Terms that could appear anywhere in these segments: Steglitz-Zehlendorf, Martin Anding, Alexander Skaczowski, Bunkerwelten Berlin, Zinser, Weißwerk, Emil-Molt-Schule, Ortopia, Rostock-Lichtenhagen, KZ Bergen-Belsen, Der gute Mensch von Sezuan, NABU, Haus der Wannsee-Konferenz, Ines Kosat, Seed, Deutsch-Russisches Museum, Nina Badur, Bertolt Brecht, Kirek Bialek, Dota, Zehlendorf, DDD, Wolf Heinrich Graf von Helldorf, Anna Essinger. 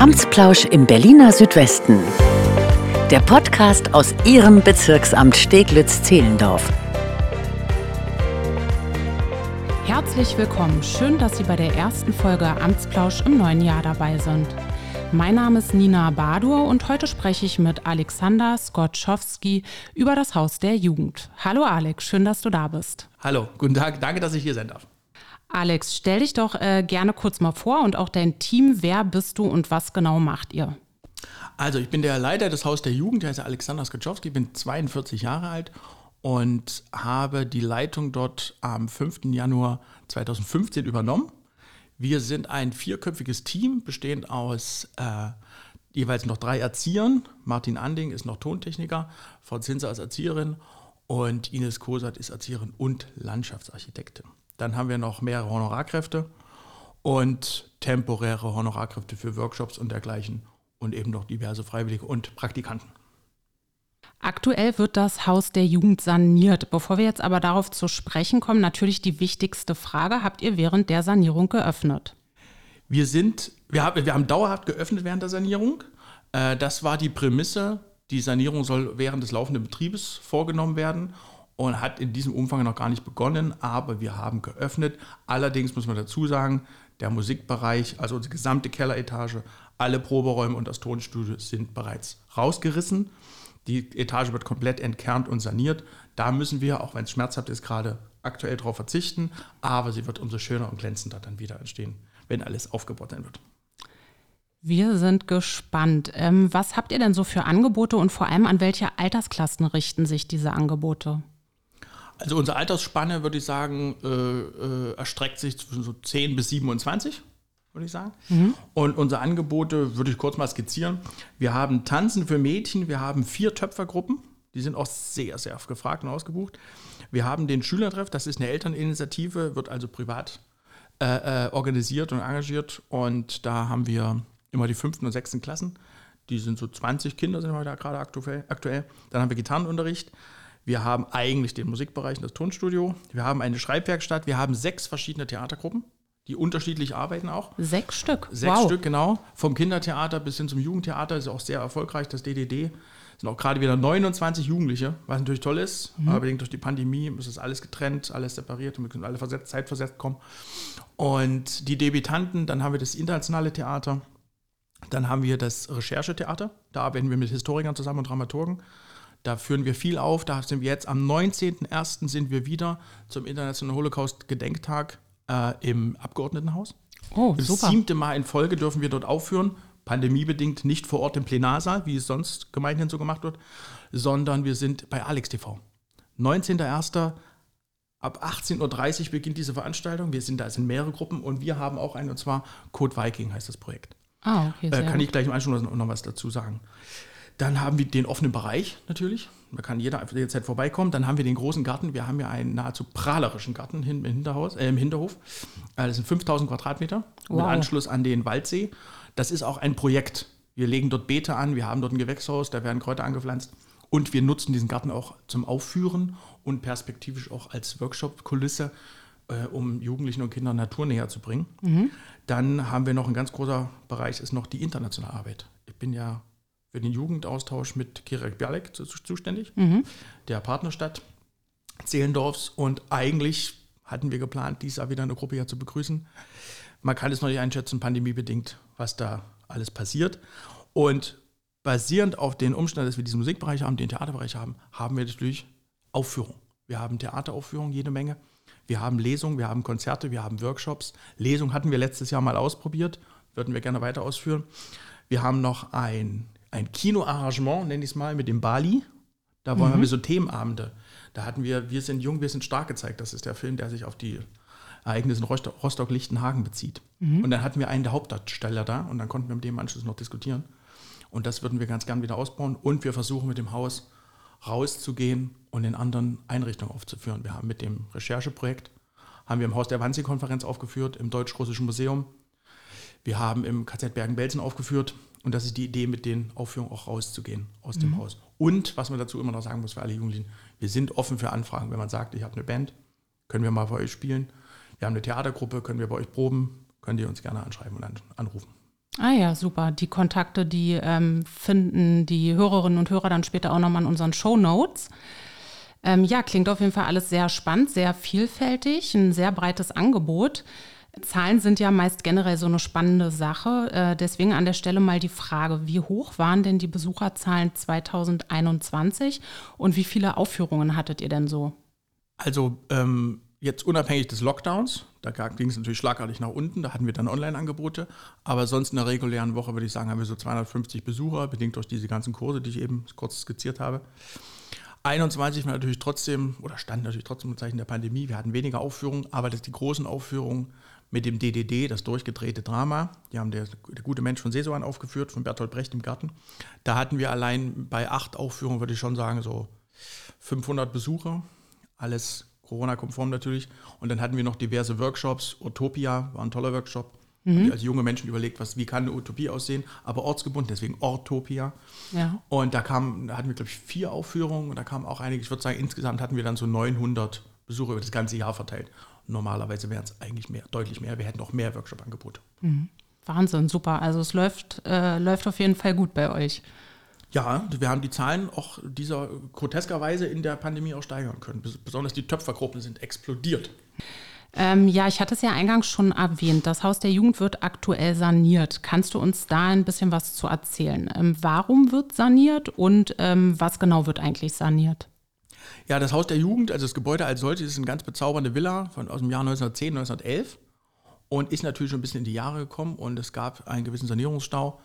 Amtsplausch im Berliner Südwesten. Der Podcast aus Ihrem Bezirksamt Steglitz-Zehlendorf. Herzlich willkommen. Schön, dass Sie bei der ersten Folge Amtsplausch im neuen Jahr dabei sind. Mein Name ist Nina Badur und heute spreche ich mit Alexander Skaczowski über das Haus der Jugend. Hallo Alex, schön, dass du da bist. Hallo, guten Tag, danke, dass ich hier sein darf. Alex, stell dich doch gerne kurz mal vor und auch dein Team. Wer bist du und was genau macht ihr? Also ich bin der Leiter des Haus der Jugend, der heißt Alexander Skaczowski, bin 42 Jahre alt und habe die Leitung dort am 5. Januar 2015 übernommen. Wir sind ein vierköpfiges Team, bestehend aus jeweils noch 3 Erziehern. Martin Anding ist noch Tontechniker, Frau Zinser ist Erzieherin und Ines Kosat ist Erzieherin und Landschaftsarchitektin. Dann haben wir noch mehrere Honorarkräfte und temporäre Honorarkräfte für Workshops und dergleichen und eben noch diverse Freiwillige und Praktikanten. Aktuell wird das Haus der Jugend saniert. Bevor wir jetzt aber darauf zu sprechen kommen, natürlich die wichtigste Frage: Habt ihr während der Sanierung geöffnet? Wir haben dauerhaft geöffnet während der Sanierung. Das war die Prämisse. Die Sanierung soll während des laufenden Betriebes vorgenommen werden und hat in diesem Umfang noch gar nicht begonnen, aber wir haben geöffnet. Allerdings muss man dazu sagen, der Musikbereich, also unsere gesamte Kelleretage, alle Proberäume und das Tonstudio sind bereits rausgerissen. Die Etage wird komplett entkernt und saniert. Da müssen wir, auch wenn es schmerzhaft ist, gerade aktuell darauf verzichten. Aber sie wird umso schöner und glänzender dann wieder entstehen, wenn alles aufgebaut sein wird. Wir sind gespannt. Was habt ihr denn so für Angebote und vor allem an welche Altersklassen richten sich diese Angebote? Also unsere Altersspanne, würde ich sagen, erstreckt sich zwischen so 10 bis 27. würde ich sagen. Mhm. Und unsere Angebote würde ich kurz mal skizzieren. Wir haben Tanzen für Mädchen, wir haben 4 Töpfergruppen, die sind auch sehr, sehr gefragt und ausgebucht. Wir haben den Schülertreff, das ist eine Elterninitiative, wird also privat organisiert und engagiert. Und da haben wir immer die 5. und 6. Klassen, die sind so 20 Kinder, sind wir da gerade aktuell. Dann haben wir Gitarrenunterricht, wir haben eigentlich den Musikbereich und das Tonstudio, wir haben eine Schreibwerkstatt, wir haben 6 verschiedene Theatergruppen, die unterschiedlich arbeiten auch. 6 Stück? 6 wow. Stück, genau. Vom Kindertheater bis hin zum Jugendtheater ist auch sehr erfolgreich. Das DDD sind auch gerade wieder 29 Jugendliche, was natürlich toll ist. Mhm. Aber durch die Pandemie ist das alles getrennt, alles separiert und wir können alle zeitversetzt kommen. Und die Debütanten, dann haben wir das internationale Theater, dann haben wir das Recherchetheater. Da arbeiten wir mit Historikern zusammen und Dramaturgen. Da führen wir viel auf. Da sind wir jetzt am 19.01. sind wir wieder zum Internationalen Holocaust-Gedenktag im Abgeordnetenhaus. Oh, das super. 7. Mal in Folge dürfen wir dort aufführen, pandemiebedingt nicht vor Ort im Plenarsaal, wie es sonst gemeinhin so gemacht wird, sondern wir sind bei Alex TV. 19.01. ab 18.30 Uhr beginnt diese Veranstaltung. Wir sind da, es sind mehrere Gruppen und wir haben auch einen, und zwar Code Viking heißt das Projekt. Ah, okay. Kann ich gleich im Anschluss noch was dazu sagen. Dann haben wir den offenen Bereich natürlich. Man kann jederzeit vorbeikommen. Dann haben wir den großen Garten. Wir haben ja einen nahezu prahlerischen Garten im Hinterhof. Das sind 5000 Quadratmeter wow. mit Anschluss an den Waldsee. Das ist auch ein Projekt. Wir legen dort Beete an. Wir haben dort ein Gewächshaus. Da werden Kräuter angepflanzt. Und wir nutzen diesen Garten auch zum Aufführen und perspektivisch auch als Workshop-Kulisse, um Jugendlichen und Kindern Natur näher zu bringen. Mhm. Dann haben wir noch ein ganz großer Bereich, ist noch die internationale Arbeit. Ich bin ja für den Jugendaustausch mit Kirek Bialek zuständig, mhm. der Partnerstadt Zehlendorfs. Und eigentlich hatten wir geplant, dies Jahr wieder eine Gruppe hier zu begrüßen. Man kann es noch nicht einschätzen, pandemiebedingt, was da alles passiert. Und basierend auf den Umständen, dass wir diesen Musikbereich haben, den Theaterbereich haben, haben wir natürlich Aufführungen. Wir haben Theateraufführungen, jede Menge. Wir haben Lesungen, wir haben Konzerte, wir haben Workshops. Lesungen hatten wir letztes Jahr mal ausprobiert, würden wir gerne weiter ausführen. Wir haben noch ein Kinoarrangement, nenne ich es mal, mit dem Bali. Da wollen wir so Themenabende. Da hatten wir sind jung, wir sind stark gezeigt. Das ist der Film, der sich auf die Ereignisse in Rostock-Lichtenhagen bezieht. Mhm. Und dann hatten wir einen der Hauptdarsteller da und dann konnten wir mit dem im Anschluss noch diskutieren. Und das würden wir ganz gern wieder ausbauen. Und wir versuchen mit dem Haus rauszugehen und in anderen Einrichtungen aufzuführen. Wir haben mit dem Rechercheprojekt, haben wir im Haus der Wannsee-Konferenz aufgeführt, im Deutsch-Russischen Museum. Wir haben im KZ Bergen-Belsen aufgeführt. Und das ist die Idee, mit den Aufführungen auch rauszugehen aus dem Haus. Und, was man dazu immer noch sagen muss für alle Jugendlichen, wir sind offen für Anfragen. Wenn man sagt, ich habe eine Band, können wir mal bei euch spielen. Wir haben eine Theatergruppe, können wir bei euch proben. Könnt ihr uns gerne anschreiben und anrufen. Ah ja, super. Die Kontakte, die finden die Hörerinnen und Hörer dann später auch nochmal in unseren Shownotes. Ja, klingt auf jeden Fall alles sehr spannend, sehr vielfältig, ein sehr breites Angebot. Zahlen sind ja meist generell so eine spannende Sache. Deswegen an der Stelle mal die Frage, wie hoch waren denn die Besucherzahlen 2021 und wie viele Aufführungen hattet ihr denn so? Also jetzt unabhängig des Lockdowns, da ging es natürlich schlagartig nach unten, da hatten wir dann Online-Angebote, aber sonst in der regulären Woche würde ich sagen, haben wir so 250 Besucher, bedingt durch diese ganzen Kurse, die ich eben kurz skizziert habe. 21 war natürlich trotzdem, oder stand natürlich trotzdem im Zeichen der Pandemie, wir hatten weniger Aufführungen, aber die großen Aufführungen mit dem DDD, das durchgedrehte Drama, die haben der gute Mensch von Sezuan aufgeführt, von Bertolt Brecht im Garten, da hatten wir allein bei 8 Aufführungen, würde ich schon sagen, so 500 Besucher, alles Corona-konform natürlich. Und dann hatten wir noch diverse Workshops, Ortopia war ein toller Workshop, mhm. Die als junge Menschen überlegt, wie kann eine Utopie aussehen, aber ortsgebunden, deswegen Ortopia. Ja. Und da hatten wir, glaube ich, 4 Aufführungen und da kamen auch einige, ich würde sagen, insgesamt hatten wir dann so 900 Besucher über das ganze Jahr verteilt. Normalerweise wären es eigentlich mehr, deutlich mehr, wir hätten auch mehr Workshop-Angebote. Mhm. Wahnsinn, super, also es läuft auf jeden Fall gut bei euch. Ja, wir haben die Zahlen auch dieser groteskerweise in der Pandemie auch steigern können, besonders die Töpfergruppen sind explodiert. Ja, ich hatte es ja eingangs schon erwähnt, das Haus der Jugend wird aktuell saniert. Kannst du uns da ein bisschen was zu erzählen? Warum wird saniert und was genau wird eigentlich saniert? Ja, das Haus der Jugend, also das Gebäude als solches, ist eine ganz bezaubernde Villa aus dem Jahr 1910, 1911 und ist natürlich schon ein bisschen in die Jahre gekommen und es gab einen gewissen Sanierungsstau.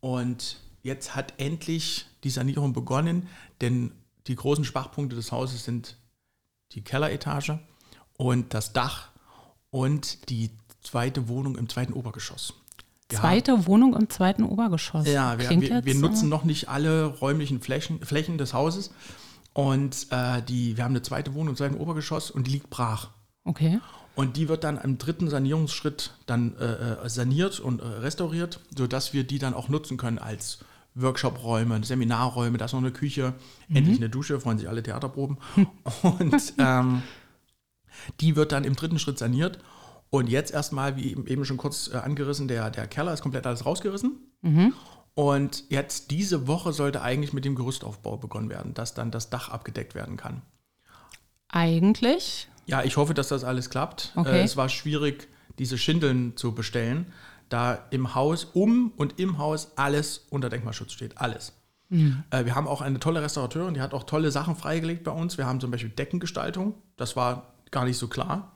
Und jetzt hat endlich die Sanierung begonnen, denn die großen Schwachpunkte des Hauses sind die Kelleretage und das Dach und die zweite Wohnung im zweiten Obergeschoss. Wohnung im zweiten Obergeschoss? Ja, wir nutzen noch nicht alle räumlichen Flächen des Hauses. Und wir haben eine zweite Wohnung im zweiten Obergeschoss und die liegt brach. Okay. Und die wird dann im dritten Sanierungsschritt dann saniert und restauriert, sodass wir die dann auch nutzen können als Workshop-Räume, Seminarräume, da ist noch eine Küche, endlich eine Dusche, freuen sich alle Theaterproben. Und die wird dann im dritten Schritt saniert. Und jetzt erstmal, wie eben schon kurz angerissen, der Keller ist komplett alles rausgerissen. Mhm. Und jetzt diese Woche sollte eigentlich mit dem Gerüstaufbau begonnen werden, dass dann das Dach abgedeckt werden kann. Eigentlich? Ja, ich hoffe, dass das alles klappt. Okay. Es war schwierig, diese Schindeln zu bestellen, da im Haus, um und im Haus alles unter Denkmalschutz steht. Alles. Mhm. Wir haben auch eine tolle Restaurateurin, die hat auch tolle Sachen freigelegt bei uns. Wir haben zum Beispiel Deckengestaltung. Das war gar nicht so klar.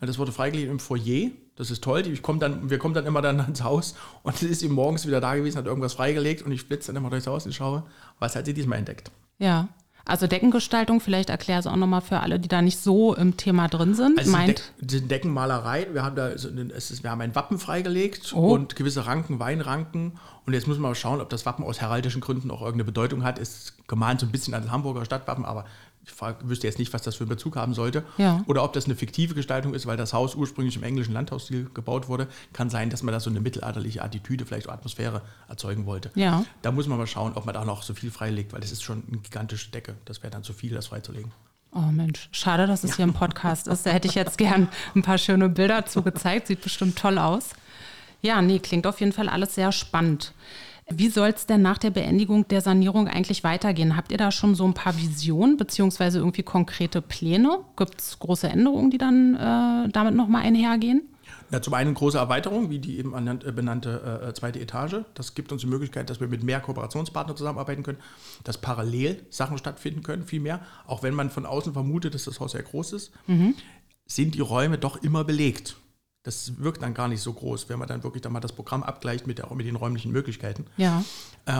Das wurde freigelegt im Foyer. Das ist toll. Wir kommen dann immer dann ins Haus und es ist ihm morgens wieder da gewesen, hat irgendwas freigelegt und ich blitze dann immer durchs Haus und schaue, was hat sie diesmal entdeckt. Ja, also Deckengestaltung, vielleicht erklär es auch nochmal für alle, die da nicht so im Thema drin sind. Also sind Deckenmalerei. Wir haben ein Wappen freigelegt und gewisse Ranken, Weinranken. Und jetzt müssen wir mal schauen, ob das Wappen aus heraldischen Gründen auch irgendeine Bedeutung hat. Ist gemahnt so ein bisschen an das Hamburger Stadtwappen, aber ich wüsste jetzt nicht, was das für einen Bezug haben sollte. Ja. Oder ob das eine fiktive Gestaltung ist, weil das Haus ursprünglich im englischen Landhausstil gebaut wurde. Kann sein, dass man da so eine mittelalterliche Attitüde, vielleicht auch Atmosphäre erzeugen wollte. Ja. Da muss man mal schauen, ob man da noch so viel freilegt, weil das ist schon eine gigantische Decke. Das wäre dann zu viel, das freizulegen. Oh Mensch, schade, dass es hier im Podcast ist. Da hätte ich jetzt gern ein paar schöne Bilder zu gezeigt. Sieht bestimmt toll aus. Ja, nee, klingt auf jeden Fall alles sehr spannend. Wie soll es denn nach der Beendigung der Sanierung eigentlich weitergehen? Habt ihr da schon so ein paar Visionen beziehungsweise irgendwie konkrete Pläne? Gibt es große Änderungen, die dann damit nochmal einhergehen? Ja, zum einen große Erweiterung, wie die eben benannte zweite Etage. Das gibt uns die Möglichkeit, dass wir mit mehr Kooperationspartnern zusammenarbeiten können, dass parallel Sachen stattfinden können, viel mehr. Auch wenn man von außen vermutet, dass das Haus sehr groß ist, sind die Räume doch immer belegt. Das wirkt dann gar nicht so groß, wenn man dann wirklich dann mal das Programm abgleicht mit den räumlichen Möglichkeiten. Ja.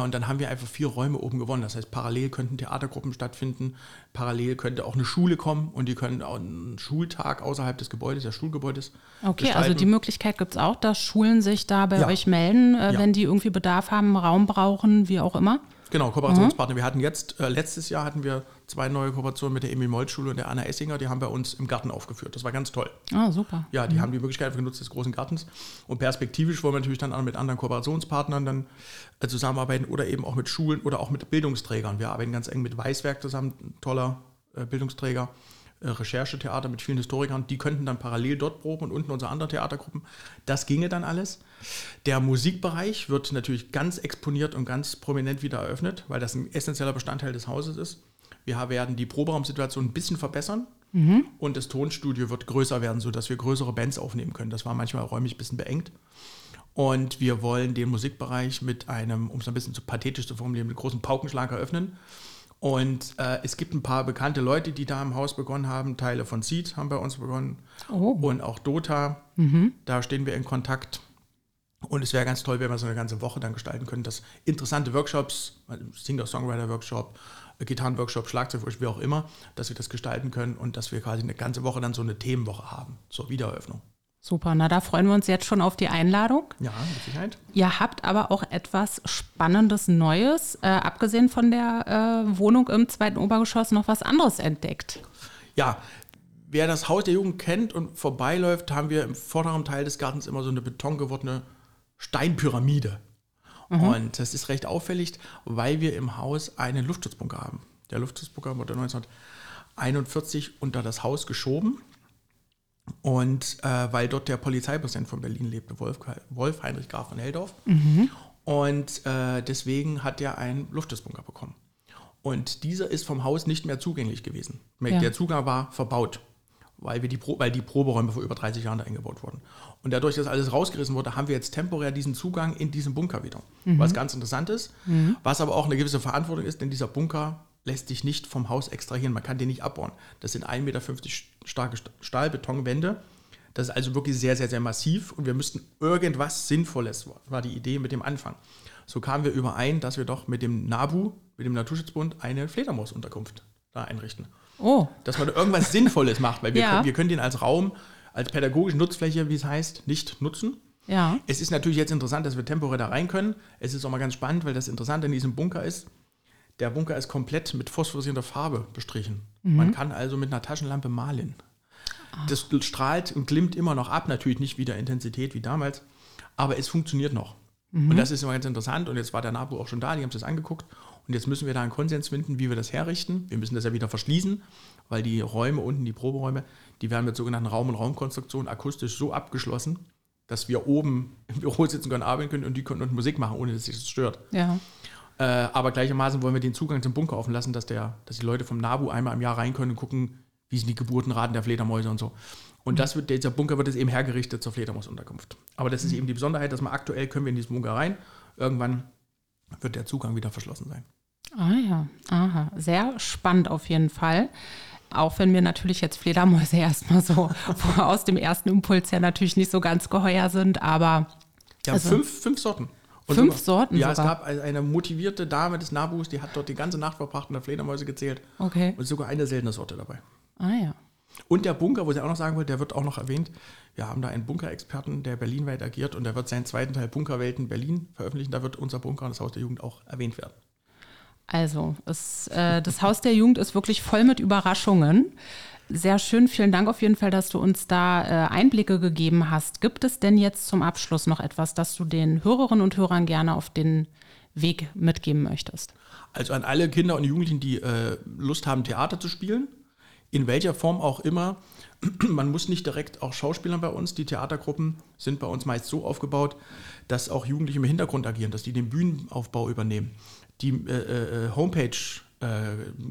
Und dann haben wir einfach 4 Räume oben gewonnen. Das heißt, parallel könnten Theatergruppen stattfinden, parallel könnte auch eine Schule kommen und die können auch einen Schultag außerhalb des Gebäudes, des Schulgebäudes gestalten. Okay, also die Möglichkeit gibt es auch, dass Schulen sich da bei euch melden, wenn die irgendwie Bedarf haben, Raum brauchen, wie auch immer. Genau, Kooperationspartner. Wir hatten jetzt, letztes Jahr hatten wir 2 neue Kooperationen mit der Emil-Molt-Schule und der Anna Essinger. Die haben bei uns im Garten aufgeführt. Das war ganz toll. Ah, super. Ja, die haben die Möglichkeit genutzt des großen Gartens. Und perspektivisch wollen wir natürlich dann auch mit anderen Kooperationspartnern dann zusammenarbeiten oder eben auch mit Schulen oder auch mit Bildungsträgern. Wir arbeiten ganz eng mit Weißwerk zusammen, ein toller Bildungsträger Recherchetheater mit vielen Historikern, die könnten dann parallel dort proben und unten unsere anderen Theatergruppen. Das ginge dann alles. Der Musikbereich wird natürlich ganz exponiert und ganz prominent wieder eröffnet, weil das ein essentieller Bestandteil des Hauses ist. Wir werden die Proberaumsituation ein bisschen verbessern. Mhm. Und das Tonstudio wird größer werden, sodass wir größere Bands aufnehmen können. Das war manchmal räumlich ein bisschen beengt. Und wir wollen den Musikbereich mit einem, um es ein bisschen zu pathetisch zu formulieren, mit großen Paukenschlag eröffnen. Und es gibt ein paar bekannte Leute, die da im Haus begonnen haben. Teile von Seed haben bei uns begonnen. Oh. Und auch Dota. Mhm. Da stehen wir in Kontakt. Und es wäre ganz toll, wenn wir so eine ganze Woche dann gestalten können, dass interessante Workshops, Singer-Songwriter-Workshop, Gitarrenworkshop, Schlagzeugworkshop, wie auch immer, dass wir das gestalten können und dass wir quasi eine ganze Woche dann so eine Themenwoche haben zur Wiedereröffnung. Super, na da freuen wir uns jetzt schon auf die Einladung. Ja, mit Sicherheit. Ihr habt aber auch etwas Spannendes Neues, abgesehen von der Wohnung im zweiten Obergeschoss, noch was anderes entdeckt. Ja, wer das Haus der Jugend kennt und vorbeiläuft, haben wir im vorderen Teil des Gartens immer so eine betongewordene Steinpyramide. Mhm. Und das ist recht auffällig, weil wir im Haus einen Luftschutzbunker haben. Der Luftschutzbunker wurde 1941 unter das Haus geschoben. Und weil dort der Polizeipräsident von Berlin lebte, Wolf Heinrich Graf von Helldorf. Mhm. Und deswegen hat er einen Luftschutzbunker bekommen. Und dieser ist vom Haus nicht mehr zugänglich gewesen. Ja. Der Zugang war verbaut, weil die Proberäume vor über 30 Jahren da eingebaut wurden. Und dadurch, dass alles rausgerissen wurde, haben wir jetzt temporär diesen Zugang in diesem Bunker wieder. Mhm. Was ganz interessant ist, was aber auch eine gewisse Verantwortung ist, denn dieser Bunker lässt sich nicht vom Haus extrahieren. Man kann den nicht abbauen. Das sind 1,50 Meter starke Stahlbetonwände. Das ist also wirklich sehr, sehr, sehr massiv. Und wir müssten irgendwas Sinnvolles, war die Idee mit dem Anfang. So kamen wir überein, dass wir doch mit dem NABU, mit dem Naturschutzbund, eine Fledermausunterkunft da einrichten. Oh. Dass man irgendwas Sinnvolles macht. Weil wir können den als Raum, als pädagogische Nutzfläche, wie es heißt, nicht nutzen. Ja. Es ist natürlich jetzt interessant, dass wir temporär da rein können. Es ist auch mal ganz spannend, weil das Interessante in diesem Bunker ist, der Bunker ist komplett mit phosphoreszierender Farbe bestrichen. Mhm. Man kann also mit einer Taschenlampe malen. Ah. Das strahlt und glimmt immer noch ab, natürlich nicht wieder Intensität wie damals, aber es funktioniert noch. Mhm. Und das ist immer ganz interessant. Und jetzt war der NABU auch schon da, die haben sich das angeguckt. Und jetzt müssen wir da einen Konsens finden, wie wir das herrichten. Wir müssen das ja wieder verschließen, weil die Räume unten, die Proberäume, die werden mit sogenannten Raum- und Raumkonstruktionen akustisch so abgeschlossen, dass wir oben im Büro sitzen können, arbeiten können und die können unten Musik machen, ohne dass sich das stört. Ja. Aber gleichermaßen wollen wir den Zugang zum Bunker offen lassen, dass die Leute vom NABU einmal im Jahr rein können und gucken, wie sind die Geburtenraten der Fledermäuse und so. Und dieser Bunker wird jetzt eben hergerichtet zur Fledermausunterkunft. Aber das ist eben die Besonderheit, dass man aktuell können wir in diesen Bunker rein. Irgendwann wird der Zugang wieder verschlossen sein. Ah ja, aha. Sehr spannend auf jeden Fall. Auch wenn mir natürlich jetzt Fledermäuse erstmal so aus dem ersten Impuls her natürlich nicht so ganz geheuer sind, aber... Ja, also, fünf Sorten. Und fünf Sorten sogar? Ja, es gab eine motivierte Dame des NABUs, die hat dort die ganze Nacht verbracht und hat Fledermäuse gezählt. Okay. Und sogar eine seltene Sorte dabei. Ah ja. Und der Bunker, wo ich auch noch sagen wollte, der wird auch noch erwähnt. Wir haben da einen Bunkerexperten, der berlinweit agiert und der wird seinen zweiten Teil Bunkerwelten Berlin veröffentlichen. Da wird unser Bunker und das Haus der Jugend auch erwähnt werden. Also, das Haus der Jugend ist wirklich voll mit Überraschungen. Sehr schön, vielen Dank auf jeden Fall, dass du uns da Einblicke gegeben hast. Gibt es denn jetzt zum Abschluss noch etwas, das du den Hörerinnen und Hörern gerne auf den Weg mitgeben möchtest? Also an alle Kinder und Jugendlichen, die Lust haben, Theater zu spielen, in welcher Form auch immer. Man muss nicht direkt auch Schauspielern bei uns. Die Theatergruppen sind bei uns meist so aufgebaut, dass auch Jugendliche im Hintergrund agieren, dass die den Bühnenaufbau übernehmen, die Homepage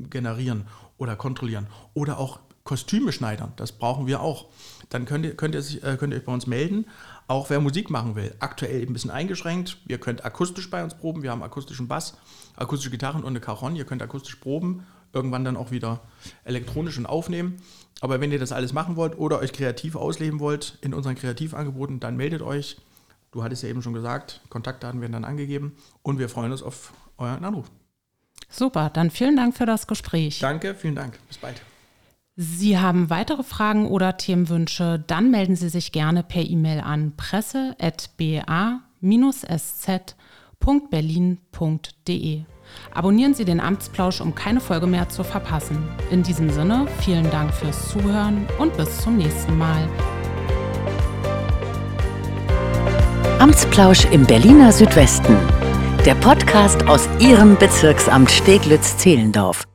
generieren oder kontrollieren oder auch Kostüme schneidern, das brauchen wir auch. Dann könnt ihr euch bei uns melden, auch wer Musik machen will. Aktuell ein bisschen eingeschränkt. Ihr könnt akustisch bei uns proben. Wir haben akustischen Bass, akustische Gitarren und eine Cajon. Ihr könnt akustisch proben, irgendwann dann auch wieder elektronisch und aufnehmen. Aber wenn ihr das alles machen wollt oder euch kreativ ausleben wollt in unseren Kreativangeboten, dann meldet euch. Du hattest ja eben schon gesagt, Kontaktdaten werden dann angegeben und wir freuen uns auf euren Anruf. Super, dann vielen Dank für das Gespräch. Danke, vielen Dank. Bis bald. Sie haben weitere Fragen oder Themenwünsche, dann melden Sie sich gerne per E-Mail an presse@ba-sz.berlin.de. Abonnieren Sie den Amtsplausch, um keine Folge mehr zu verpassen. In diesem Sinne, vielen Dank fürs Zuhören und bis zum nächsten Mal. Amtsplausch im Berliner Südwesten. Der Podcast aus Ihrem Bezirksamt Steglitz-Zehlendorf.